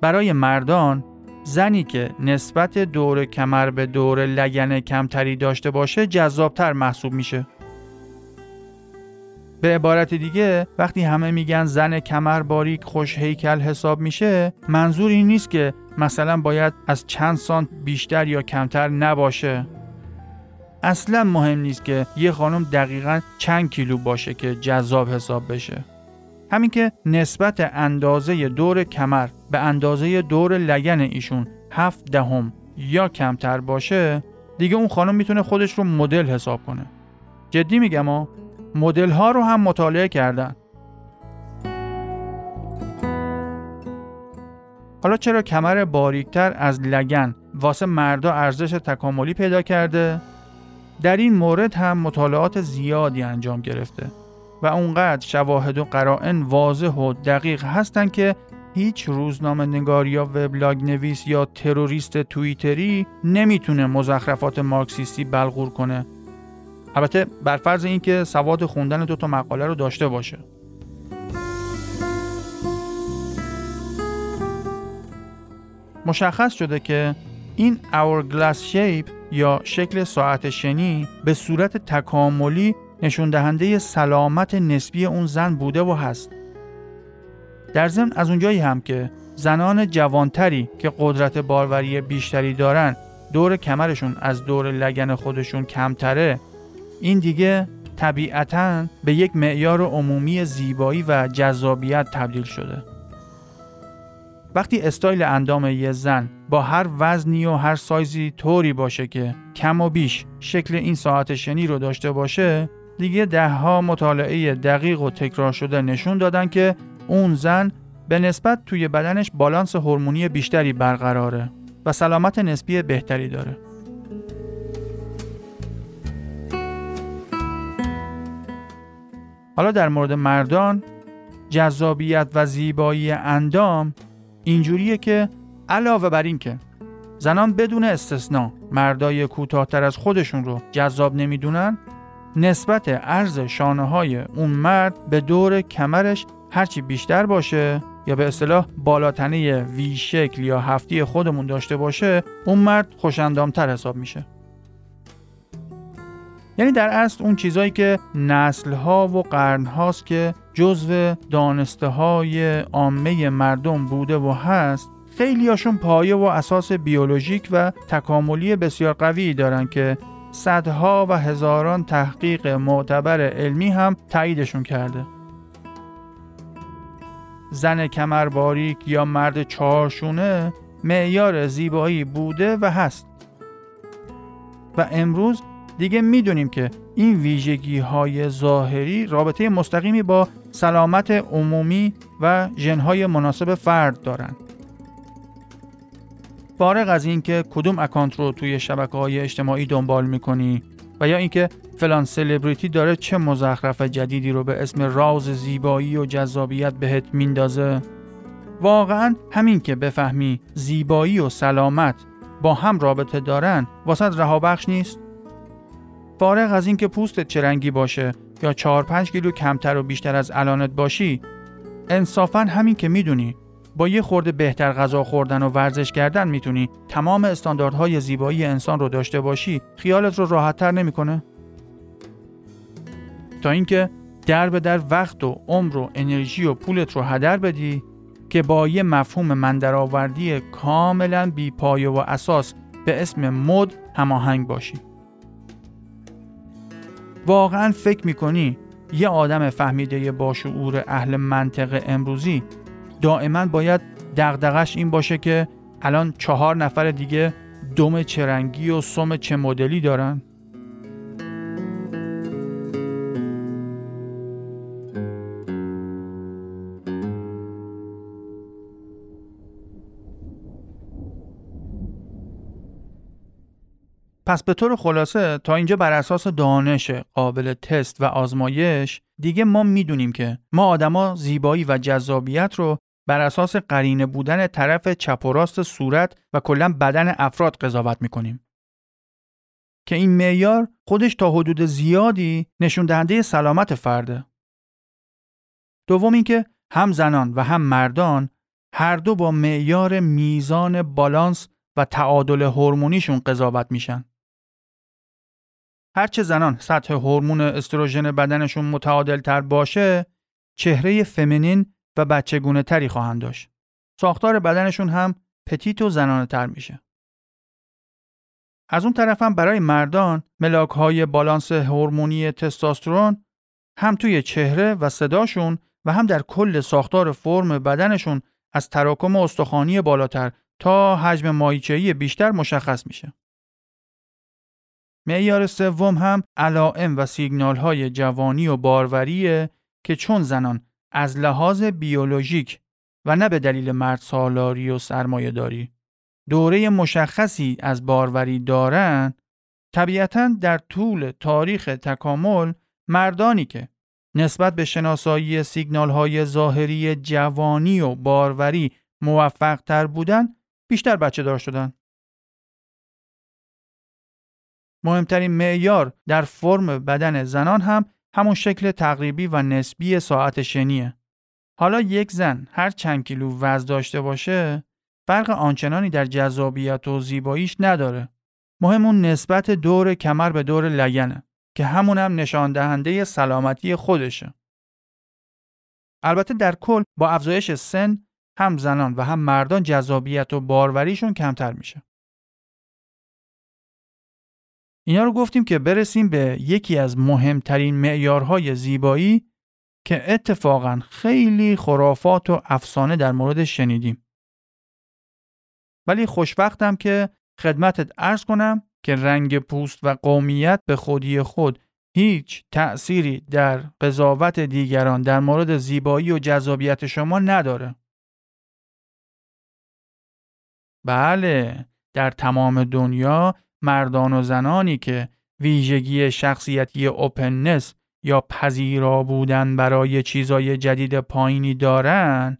برای مردان زنی که نسبت دور کمر به دور لگن کمتری داشته باشه جذابتر محسوب میشه. به عبارت دیگه وقتی همه میگن زن کمر باریک خوش هیکل حساب میشه، منظور این نیست که مثلا باید از چند سانت بیشتر یا کمتر نباشه. اصلا مهم نیست که یه خانم دقیقاً چند کیلو باشه که جذاب حساب بشه. همین که نسبت اندازه دور کمر به اندازه دور لگن ایشون هفت دهم یا کمتر باشه، دیگه اون خانم میتونه خودش رو مدل حساب کنه. جدی میگم ها، مدل ها رو هم مطالعه کردن. حالا چرا کمر باریکتر از لگن واسه مردا ارزش تکاملی پیدا کرده؟ در این مورد هم مطالعات زیادی انجام گرفته و اونقدر شواهد و قرائن واضح و دقیق هستن که هیچ روزنامه نگار یا وبلاگ نویس یا تروریست توییتری نمیتونه مزخرفات مارکسیستی بلغور کنه. البته بر فرض اینکه سواد خوندن دو تا مقاله رو داشته باشه. مشخص شده که این hourglass shape یا شکل ساعت شنی به صورت تکاملی نشون دهنده سلامت نسبی اون زن بوده و هست. در ضمن از اونجایی هم که زنان جوانتری که قدرت باروری بیشتری دارن دور کمرشون از دور لگن خودشون کمتره، این دیگه طبیعتاً به یک معیار عمومی زیبایی و جذابیت تبدیل شده. وقتی استایل اندام یه زن با هر وزنی و هر سایزی طوری باشه که کم و بیش شکل این ساعت شنی رو داشته باشه، دیگه ده ها مطالعه دقیق و تکرار شده نشون دادن که اون زن به نسبت توی بدنش بالانس هورمونی بیشتری برقراره و سلامت نسبی بهتری داره. حالا در مورد مردان، جذابیت و زیبایی اندام اینجوریه که علاوه بر این که زنان بدون استثنا مردای کوتاه‌تر از خودشون رو جذاب نمیدونن، نسبت عرض شانه‌های اون مرد به دور کمرش هرچی بیشتر باشه یا به اصطلاح بالاتنه وی شکل یا هفتی خودمون داشته باشه، اون مرد خوش‌اندام‌تر حساب میشه. یعنی در اصل اون چیزایی که نسل‌ها و قرن‌هاست که جزو دانسته‌های عامه مردم بوده و هست، خیلیاشون پایه و اساس بیولوژیک و تکاملی بسیار قوی دارن که صدها و هزاران تحقیق معتبر علمی هم تاییدشون کرده. زن کمر باریک یا مرد چهارشونه معیار زیبایی بوده و هست. و امروز دیگه میدونیم که این ویژگی‌های ظاهری رابطه مستقیمی با سلامت عمومی و ژن‌های مناسب فرد دارن. فارغ از اینکه کدوم اکانت رو توی شبکه‌های اجتماعی دنبال می‌کنی و یا اینکه فلان سلبریتی داره چه مزخرف جدیدی رو به اسم راز زیبایی و جذابیت بهت میندازه، واقعاً همین که بفهمی زیبایی و سلامت با هم رابطه دارن واسه رهابخش نیست. فارغ از اینکه پوستت چه رنگی باشه یا چهار پنج کیلو کمتر و بیشتر از الانت باشی، انصافاً همین که میدونی با یه خورده بهتر غذا خوردن و ورزش کردن میتونی تمام استانداردهای زیبایی انسان رو داشته باشی، خیالت رو راحت‌تر نمیکنه؟ تا اینکه در به در وقت و عمر و انرژی و پولت رو هدر بدی که با یه مفهوم مندرآوردی کاملاً بی پایه و اساس به اسم مد هماهنگ باشی. واقعاً فکر میکنی یه آدم فهمیده با شعور اهل منطق امروزی دائما باید دغدغش این باشه که الان چهار نفر دیگه دم چه رنگی و سم چه مدلی دارن؟ پس به طور خلاصه تا اینجا بر اساس دانش قابل تست و آزمایش دیگه ما میدونیم که ما آدما زیبایی و جذابیت رو بر اساس قرینه بودن طرف چپ و راست صورت و کلا بدن افراد قضاوت میکنیم که این معیار خودش تا حدود زیادی نشون دهنده سلامت فرده. دوم اینکه هم زنان و هم مردان هر دو با معیار میزان بالانس و تعادل هورمونیشون قضاوت میشن. هرچه زنان سطح هورمون استروژن بدنشون متعادل تر باشه، چهره فمینین و بچگونه تری خواهند داشت. ساختار بدنشون هم پتیت و زنانه تر میشه. از اون طرف هم برای مردان ملاک های بالانس هورمونی تستوسترون هم توی چهره و صداشون و هم در کل ساختار فرم بدنشون از تراکم استخوانی بالاتر تا حجم ماهیچه‌ای بیشتر مشخص میشه. معیار سوم هم علائم و سیگنال‌های جوانی و باروریه که چون زنان از لحاظ بیولوژیک و نه به دلیل مردسالاری و سرمایه‌داری دوره مشخصی از باروری دارن، طبیعتاً در طول تاریخ تکامل مردانی که نسبت به شناسایی سیگنال‌های ظاهری جوانی و باروری موفق تر بودن بیشتر بچه دار شدن. مهمترین معیار در فرم بدن زنان هم همون شکل تقریبی و نسبی ساعت شنیه. حالا یک زن هر چند کیلو وزن داشته باشه فرق آنچنانی در جذابیت و زیباییش نداره. مهم اون نسبت دور کمر به دور لگنه که همون هم نشان دهنده سلامتی خودشه. البته در کل با افزایش سن هم زنان و هم مردان جذابیت و باروریشون کمتر میشه. اینا رو گفتیم که برسیم به یکی از مهمترین معیارهای زیبایی که اتفاقاً خیلی خرافات و افسانه در موردش شنیدیم. ولی خوشبختم که خدمتت عرض کنم که رنگ پوست و قومیت به خودی خود هیچ تأثیری در قضاوت دیگران در مورد زیبایی و جذابیت شما نداره. بله، در تمام دنیا مردان و زنانی که ویژگی شخصیتی اوپننس یا پذیرا بودن برای چیزای جدید پایینی دارن،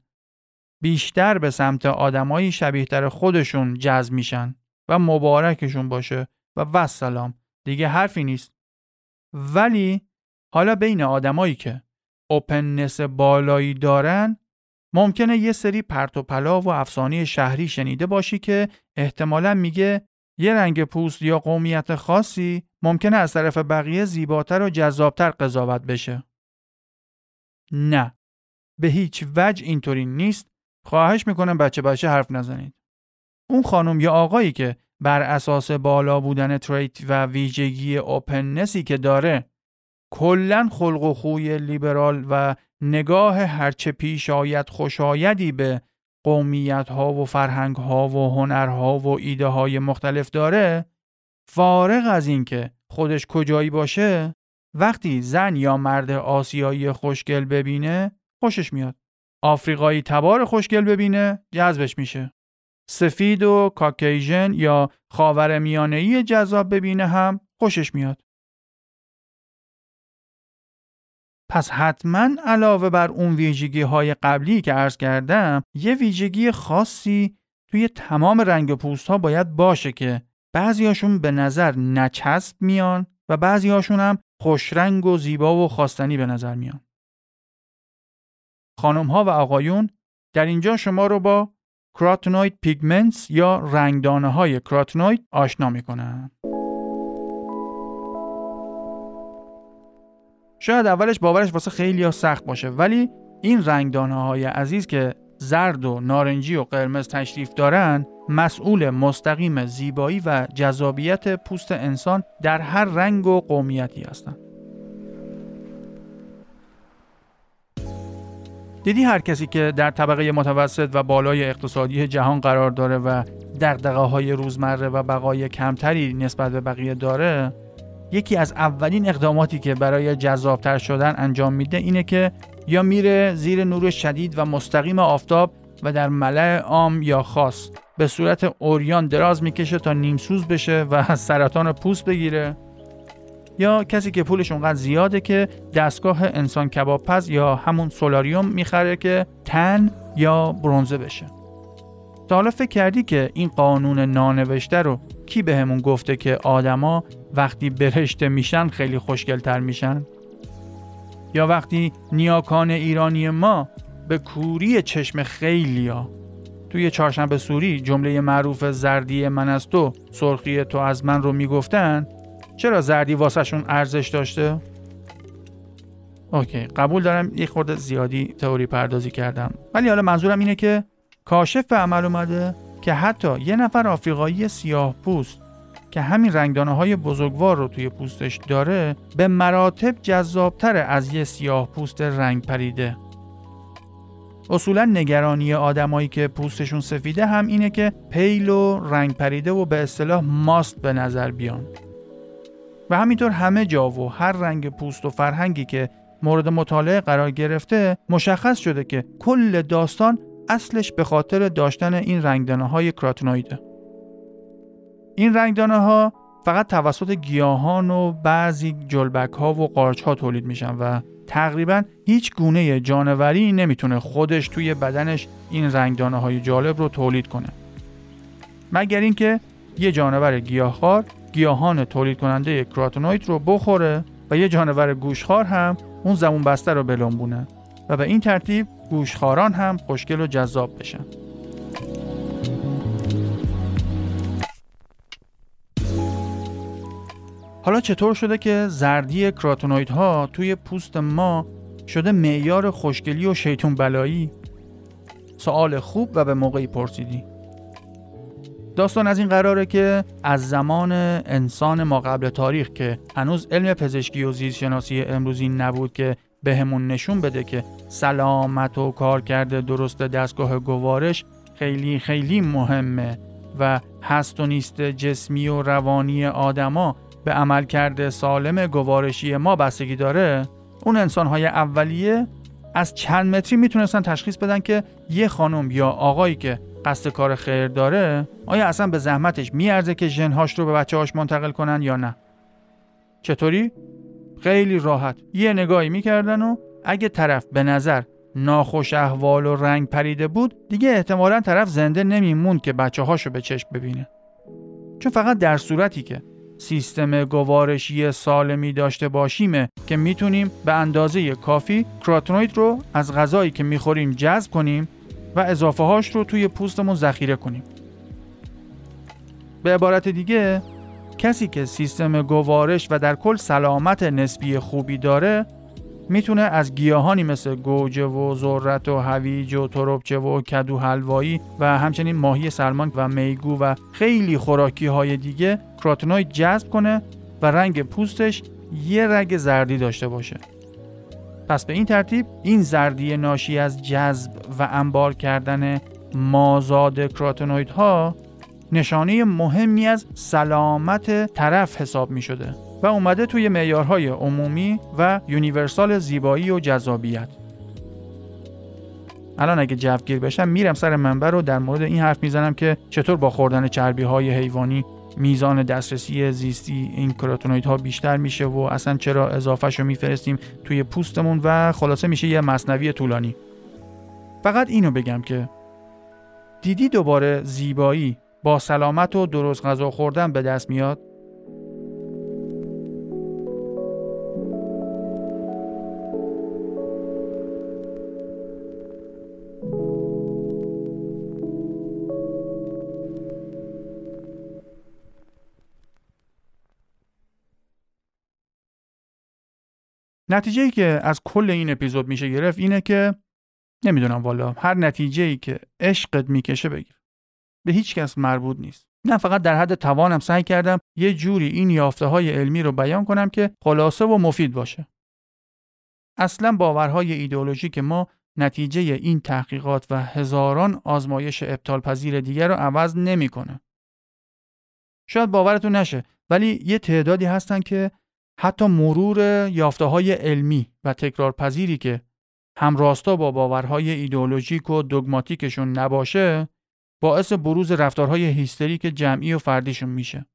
بیشتر به سمت آدمایی شبیه‌تر خودشون جذب میشن و مبارکشون باشه و وسلام، دیگه حرفی نیست. ولی حالا بین آدمایی که اوپننس بالایی دارن ممکنه یه سری پرت و پلا و افسانه شهری شنیده باشی که احتمالاً میگه یه رنگ پوست یا قومیت خاصی ممکنه از طرف بقیه زیباتر و جذابتر قضاوت بشه. نه، به هیچ وجه اینطوری نیست. خواهش میکنم بچه بچه حرف نزنید. اون خانم یا آقایی که بر اساس بالا بودن تریت و ویژگی اوپننسی که داره کلن خلق و خوی لیبرال و نگاه هرچه پیش آید خوشایندی به قومیت‌ها و فرهنگ‌ها و هنرها و ایده‌های مختلف داره، فارغ از اینکه خودش کجایی باشه، وقتی زن یا مرد آسیایی خوشگل ببینه خوشش میاد، آفریقایی تبار خوشگل ببینه جذبش میشه، سفید و کاکیژن یا خاورمیانه‌ای جذاب ببینه هم خوشش میاد. پس حتما علاوه بر اون ویژگی های قبلی که عرض کردم یه ویژگی خاصی توی تمام رنگ پوست ها باید باشه که بعضی هاشون به نظر نچسب میان و بعضی هاشون هم خوشرنگ و زیبا و خواستنی به نظر میان. خانم ها و آقایون، در اینجا شما رو با carotenoid pigments یا رنگدانه های carotenoid آشنا میکنن. شاید اولش باورش واسه خیلی ها سخت باشه، ولی این رنگدانه های عزیز که زرد و نارنجی و قرمز تشریف دارن، مسئول مستقیم زیبایی و جذابیت پوست انسان در هر رنگ و قومیتی هستند. دیدی هر کسی که در طبقه متوسط و بالای اقتصادی جهان قرار داره و دغدغه‌های روزمره و بقای کمتری نسبت به بقیه داره، یکی از اولین اقداماتی که برای جذابتر شدن انجام میده اینه که یا میره زیر نور شدید و مستقیم آفتاب و در ملأ عام یا خاص به صورت اوریان دراز میکشه تا نیمسوز بشه و سرطان پوست بگیره، یا کسی که پولش اونقدر زیاده که دستگاه انسان کباب پز یا همون سولاریوم میخره که تن یا برنزه بشه. تا حالا فکر کردی که این قانون نانوشته رو کی به همون گفته که آدما وقتی برشته میشن خیلی خوشگلتر میشن؟ یا وقتی نیاکان ایرانی ما به کوری چشم خیلیا توی چهارشنبه سوری جمله معروف زردی من از تو سرخی تو از من رو میگفتن، چرا زردی واسه شون ارزش داشته؟ اوکی، قبول دارم یک خورده زیادی تئوری پردازی کردم، ولی حالا منظورم اینه که کاشف به عمل اومده که حتی یه نفر آفریقایی سیاه پوست که همین رنگدانه های بزرگوار رو توی پوستش داره به مراتب جذابتر از یه سیاه پوست رنگ پریده. اصولا نگرانی آدمایی که پوستشون سفیده هم اینه که پیل و رنگ پریده و به اصطلاح ماست به نظر بیان. و همینطور همه جا و هر رنگ پوست و فرهنگی که مورد مطالعه قرار گرفته مشخص شده که کل داستان اصلش به خاطر داشتن این رنگدانه های کراتنویده. این رنگدانه ها فقط توسط گیاهان و بعضی جلبک ها و قارچ ها تولید میشن و تقریبا هیچ گونه جانوری نمیتونه خودش توی بدنش این رنگدانه های جالب رو تولید کنه، مگر اینکه یه جانور گیاهخوار گیاهان تولید کننده کراتنوید رو بخوره و یه جانور گوشخوار هم اون زمون بسته رو بلنبونه و به این ترتیب گوشخواران هم خوشگل و جذاب بشن. حالا چطور شده که زردی کراتنوید ها توی پوست ما شده معیار خوشگلی و شیطون بلایی؟ سوال خوب و به موقعی پرسیدی. داستان از این قراره که از زمان انسان ما قبل تاریخ که هنوز علم پزشکی و زیستشناسی امروزی نبود که به همون نشون بده که سلامت و کارکرد درست دستگاه گوارش خیلی خیلی مهمه و هست و نیست جسمی و روانی آدما به عملکرد سالم گوارشی ما بستگی داره، اون انسان‌های اولیه از چند متری میتونستن تشخیص بدن که یه خانم یا آقایی که قصد کار خیر داره آیا اصلا به زحمتش میارزه که ژن‌هاش رو به بچه‌هاش منتقل کنن یا نه. چطوری؟ خیلی راحت یه نگاهی میکردن و اگه طرف به نظر ناخوش احوال و رنگ پریده بود دیگه احتمالاً طرف زنده نمیموند که بچه‌هاشو به چشم ببینه، چون فقط در صورتی که سیستم گوارشی سالمی داشته باشیم که میتونیم به اندازه کافی کراتنوید رو از غذایی که میخوریم جذب کنیم و اضافه هاش رو توی پوستمون ذخیره کنیم. به عبارت دیگه، کسی که سیستم گوارش و در کل سلامت نسبی خوبی داره میتونه از گیاهانی مثل گوجه و ذرت و هویج و تربچه و کدو حلوایی و همچنین ماهی سلمان و میگو و خیلی خوراکی های دیگه کراتنوید جذب کنه و رنگ پوستش یه رگ زردی داشته باشه. پس به این ترتیب این زردی ناشی از جذب و انبار کردن مازاد کراتنوید ها نشانه مهمی از سلامت طرف حساب می شده و اومده توی معیارهای عمومی و یونیورسال زیبایی و جذابیت. الان اگه جوگیر بشم میرم سر منبر رو در مورد این حرف میزنم که چطور با خوردن چربی های حیوانی میزان دسترسی زیستی این کراتنوید ها بیشتر میشه و اصلا چرا اضافهش رو میفرستیم توی پوستمون و خلاصه میشه یه مثنوی طولانی. فقط اینو بگم که دیدی دوباره زیبایی با سلامت و درست غذا خوردن به دست میاد. نتیجه‌ای که از کل این اپیزود میشه گرفت اینه که نمیدونم والا، هر نتیجه‌ای که عشقت میکشه بگیر. به هیچ کس مربوط نیست. نه، فقط در حد توانم سعی کردم یه جوری این یافته‌های علمی رو بیان کنم که خلاصه و مفید باشه. اصلا باورهای ایدئولوژیک ما نتیجه این تحقیقات و هزاران آزمایش ابطال پذیر دیگر رو عوض نمی‌کنه. شاید باورتون نشه، ولی یه تعدادی هستن که حتی مرور یافته‌های علمی و تکرار پذیری که همراستا با باورهای ایدئولوژیک و دوگماتیکشون نباشه، باعث بروز رفتارهای هیستریک جمعی و فردیشون میشه.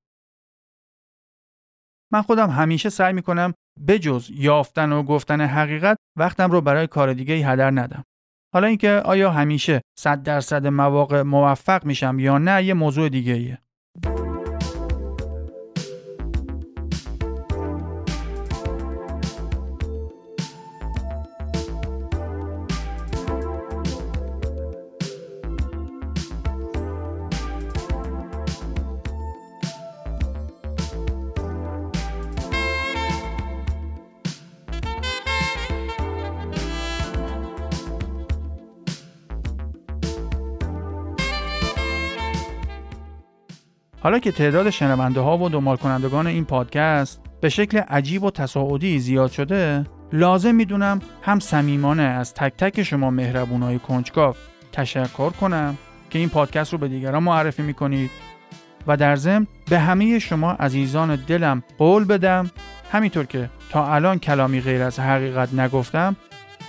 من خودم همیشه سعی میکنم بجز یافتن و گفتن حقیقت وقتم رو برای کار دیگه‌ای هدر ندم. حالا اینکه آیا همیشه صد درصد مواقع موفق میشم یا نه یه موضوع دیگه‌ایه. حالا که تعداد شنونده ها و دنبال کنندگان این پادکست به شکل عجیب و تصاعدی زیاد شده، لازم میدونم هم صمیمانه از تک تک شما مهربونای کنجکاو تشکر کنم که این پادکست رو به دیگران معرفی میکنید و در ضمن به همه شما عزیزان دلم قول بدم، همینطور که تا الان کلامی غیر از حقیقت نگفتم،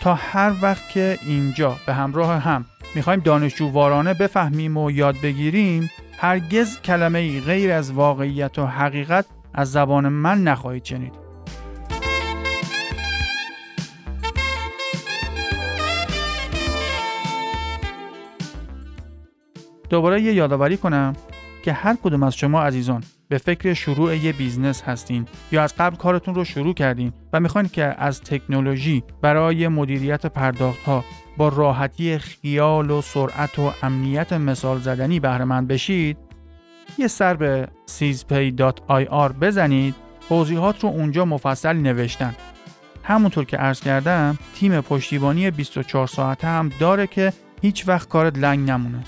تا هر وقت که اینجا به همراه هم میخوایم دانشجووارانه بفهمیم و یاد بگیریم، هرگز کلمه‌ای غیر از واقعیت و حقیقت از زبان من نخواهید شنید. دوباره یه یادآوری کنم که هر کدوم از شما عزیزان به فکر شروع یه بیزنس هستین یا از قبل کارتون رو شروع کردین و میخواین که از تکنولوژی برای مدیریت پرداخت‌ها با راحتی خیال و سرعت و امنیت مثال زدنی بهره مند بشید، یه سر به سایزپی دات آی آر بزنید. توضیحات رو اونجا مفصل نوشتن. همونطور که عرض کردم، تیم پشتیبانی بیست و چهار ساعته هم داره که هیچ وقت کارت لنگ نمونه.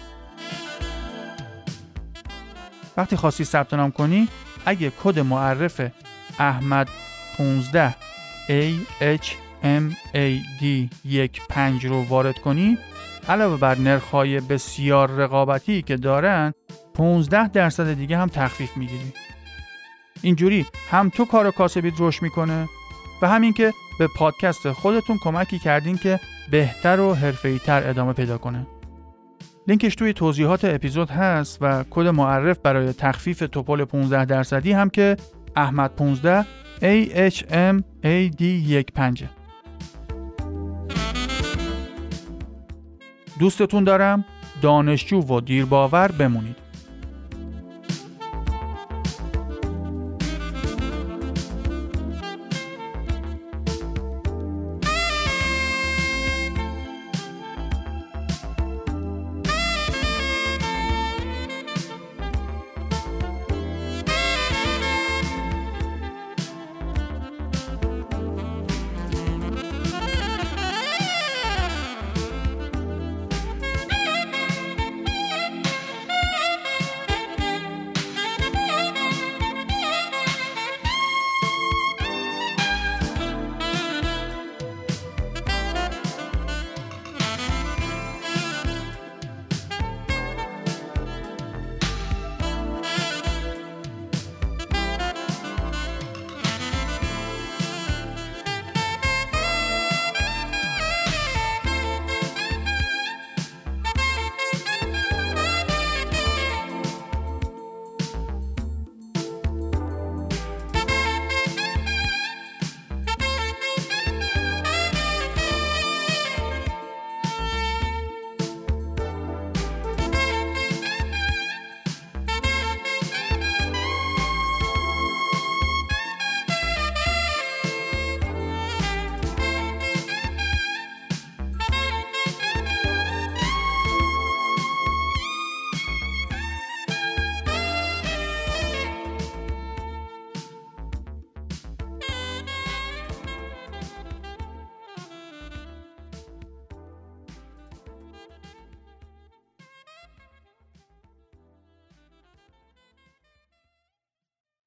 وقتی خواستی ثبت نام کنی، اگه کد معرف احمد پانزده ای اچ ام ای دی یک پنج رو وارد کنی، علاوه بر نرخ‌های بسیار رقابتی که دارن، پانزده درصد دیگه هم تخفیف می‌گیری. اینجوری هم تو کار کاسبیت روش می‌کنه و همین که به پادکست خودتون کمکی کردین که بهتر و حرفه‌ای‌تر ادامه پیدا کنه. لینکش توی توضیحات اپیزود هست و کد معرف برای تخفیف توپل پانزده درصدی هم که احمد پانزده ای اچ ام ای دی یک پنج. دوستتون دارم. دانشجو و دیرباور بمونید.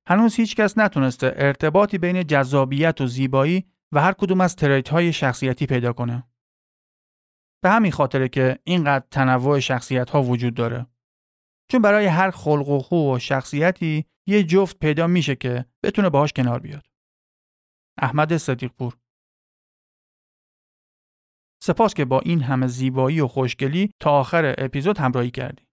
هنوز هیچ کس نتونسته ارتباطی بین جذابیت و زیبایی و هر کدوم از تریت‌های شخصیتی پیدا کنه. به همین خاطره که اینقدر تنوع شخصیت‌ها وجود داره. چون برای هر خلق و خو و شخصیتی یه جفت پیدا میشه که بتونه باهاش کنار بیاد. احمد صدیقپور. سپاس که با این همه زیبایی و خوشگلی تا آخر اپیزود همراهی کردی.